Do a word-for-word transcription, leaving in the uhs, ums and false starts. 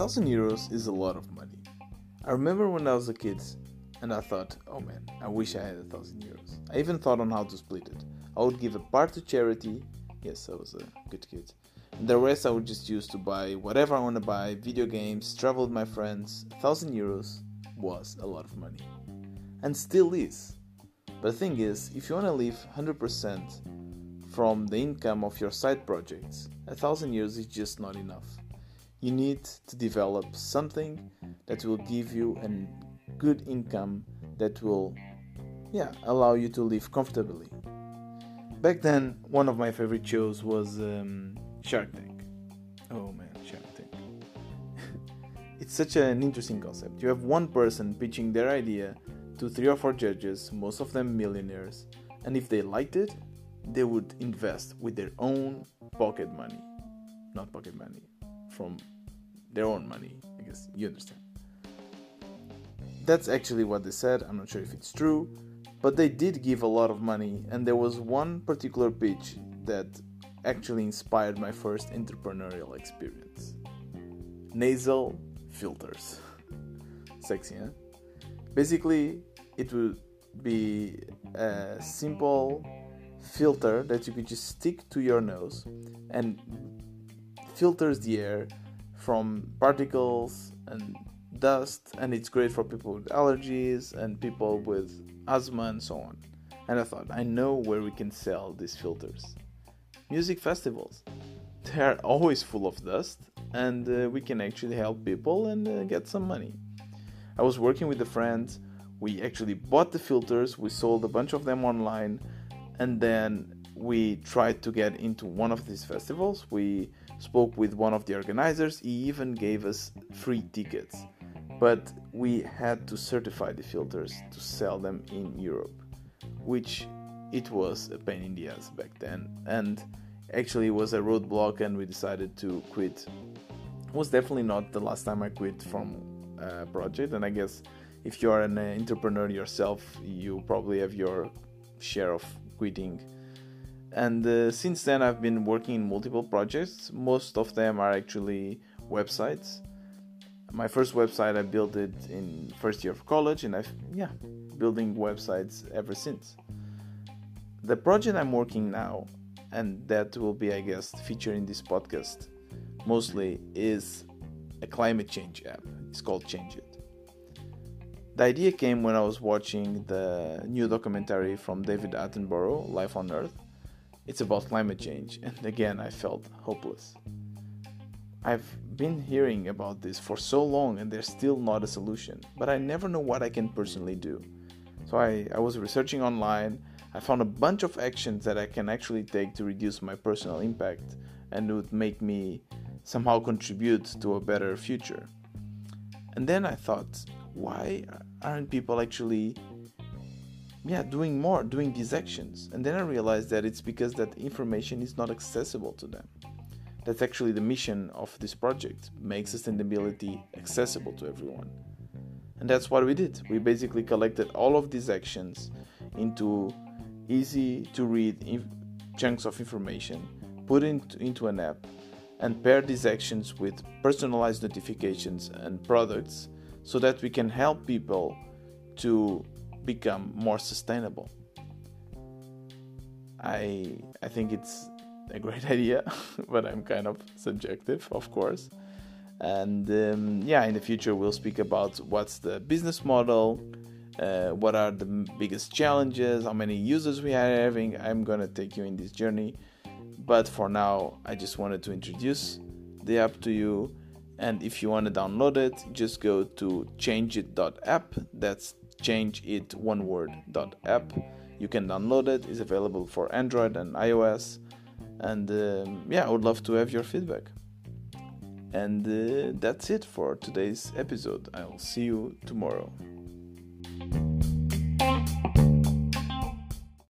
thousand euros is a lot of money. I remember when I was a kid and I thought, oh man, I wish I had a thousand euros. I even thought on how to split it. I would give a part to charity, yes, I was a good kid, and the rest I would just use to buy whatever I want to buy, video games, travel with my friends. A thousand euros was a lot of money. And still is. But the thing is, if you want to live one hundred percent from the income of your side projects, a thousand euros is just not enough. You need to develop something that will give you a good income that will yeah, allow you to live comfortably. Back then, one of my favorite shows was um, Shark Tank. Oh man, Shark Tank. It's such an interesting concept. You have one person pitching their idea to three or four judges, most of them millionaires, and if they liked it, they would invest with their own pocket money. Not pocket money, from their own money, I guess, you understand. That's actually what they said, I'm not sure if it's true, but they did give a lot of money, and there was one particular pitch that actually inspired my first entrepreneurial experience. Nasal filters. Sexy, huh? Basically, it would be a simple filter that you could just stick to your nose and filters the air from particles and dust, and it's great for people with allergies and people with asthma and so on. And I thought, I know where we can sell these filters. Music festivals. They are always full of dust, and uh, we can actually help people and uh, get some money. I was working with a friend, we actually bought the filters, we sold a bunch of them online, and then we tried to get into one of these festivals. We spoke with one of the organizers, he even gave us free tickets, but we had to certify the filters to sell them in Europe, which it was a pain in the ass back then, and actually it was a roadblock and we decided to quit. It was definitely not the last time I quit from Uh, project, and I guess if you are an uh, entrepreneur yourself, you probably have your share of quitting. And uh, since then I've been working in multiple projects. Most of them are actually websites. My first website I built it in first year of college, and I've yeah building websites ever since. The project I'm working now, and that will be I guess featured in this podcast mostly, is a climate change app. It's called Change It. The idea came when I was watching the new documentary from David Attenborough, Life on Earth. It's about climate change, and again I felt hopeless. I've been hearing about this for so long and there's still not a solution, but I never know what I can personally do. So I, I was researching online, I found a bunch of actions that I can actually take to reduce my personal impact and it would make me somehow contribute to a better future. And then I thought, why aren't people actually yeah, doing more, doing these actions? And then I realized that it's because that information is not accessible to them. That's actually the mission of this project, make sustainability accessible to everyone. And that's what we did. We basically collected all of these actions into easy-to-read inf- chunks of information, put it into an app, and pair these actions with personalized notifications and products so that we can help people to become more sustainable. I I think it's a great idea, but I'm kind of subjective, of course. And um, yeah, in the future we'll speak about what's the business model, uh, what are the biggest challenges, how many users we are having. I'm gonna take you in this journey. But for now, I just wanted to introduce the app to you. And if you want to download it, just go to change it dot app. That's ChangeIt, one word, .app. You can download it. It's available for Android and iOS. And um, yeah, I would love to have your feedback. And uh, that's it for today's episode. I'll see you tomorrow.